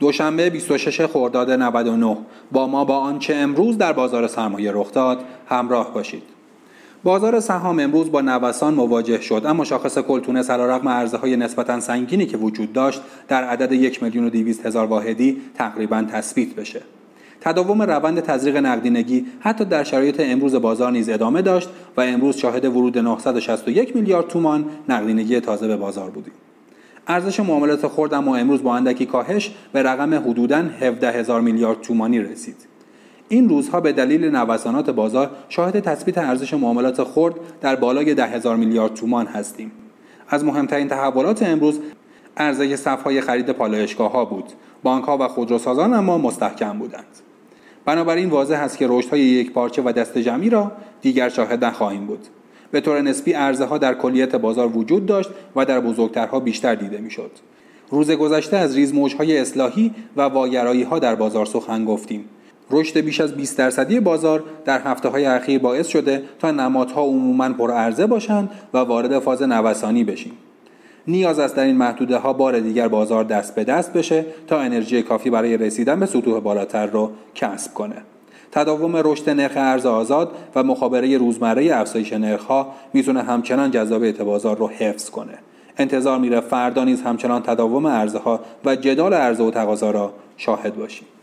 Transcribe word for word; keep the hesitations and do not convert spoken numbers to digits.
دوشنبه بیست و شش خرداد نود و نه با ما با آنچه امروز در بازار سرمایه رخ داد همراه باشید. بازار سهام امروز با نوسان مواجه شد، اما شاخص کل تونس علیرغم عرضه‌های نسبتاً سنگینی که وجود داشت در عدد یک میلیون و دویست هزار واحدی تقریباً تثبیت بشه. تداوم روند تزریق نقدینگی حتی در شرایط امروز بازار نیز ادامه داشت و امروز شاهد ورود نهصد و شصت و یک میلیارد تومان نقدینگی تازه به بازار بودیم. ارزش معاملات خرد اما امروز با اندکی کاهش به رقم حدوداً هفده هزار میلیارد تومانی رسید. این روزها به دلیل نوسانات بازار شاهد تثبیت ارزش معاملات خرد در بالای ده هزار میلیارد تومان هستیم. از مهمترین تحولات امروز عرضه صف‌های خرید پالایشگاه‌ها بود. بانک‌ها و خودروسازان اما مستحکم بودند. بنابراین واضح است که رشدهای یکپارچه و دست جمعی را دیگر شاهد نخواهیم بود. به طور نسبی ارزها در کلیت بازار وجود داشت و در بزرگترها بیشتر دیده می‌شد. روز گذشته از ریزموج‌های اصلاحی و واگرایی‌ها در بازار سخن گفتیم. رشد بیش از بیست درصدی بازار در هفته‌های اخیر باعث شده تا نمادها عموماً پرعرضه باشند و وارد فاز نوسانی بشیم. نیاز است در این محدوده‌ها بار دیگر بازار دست به دست بشه تا انرژی کافی برای رسیدن به سطوح بالاتر رو کسب کنه. تداوم رشد نرخ ارز آزاد و مخابره روزمره افزایش نرخ‌ها میتونه همچنان جذابیت بازار رو حفظ کنه. انتظار میره فردا نیز همچنان تداوم ارزها و جدال عرضه و تقاضا را شاهد باشیم.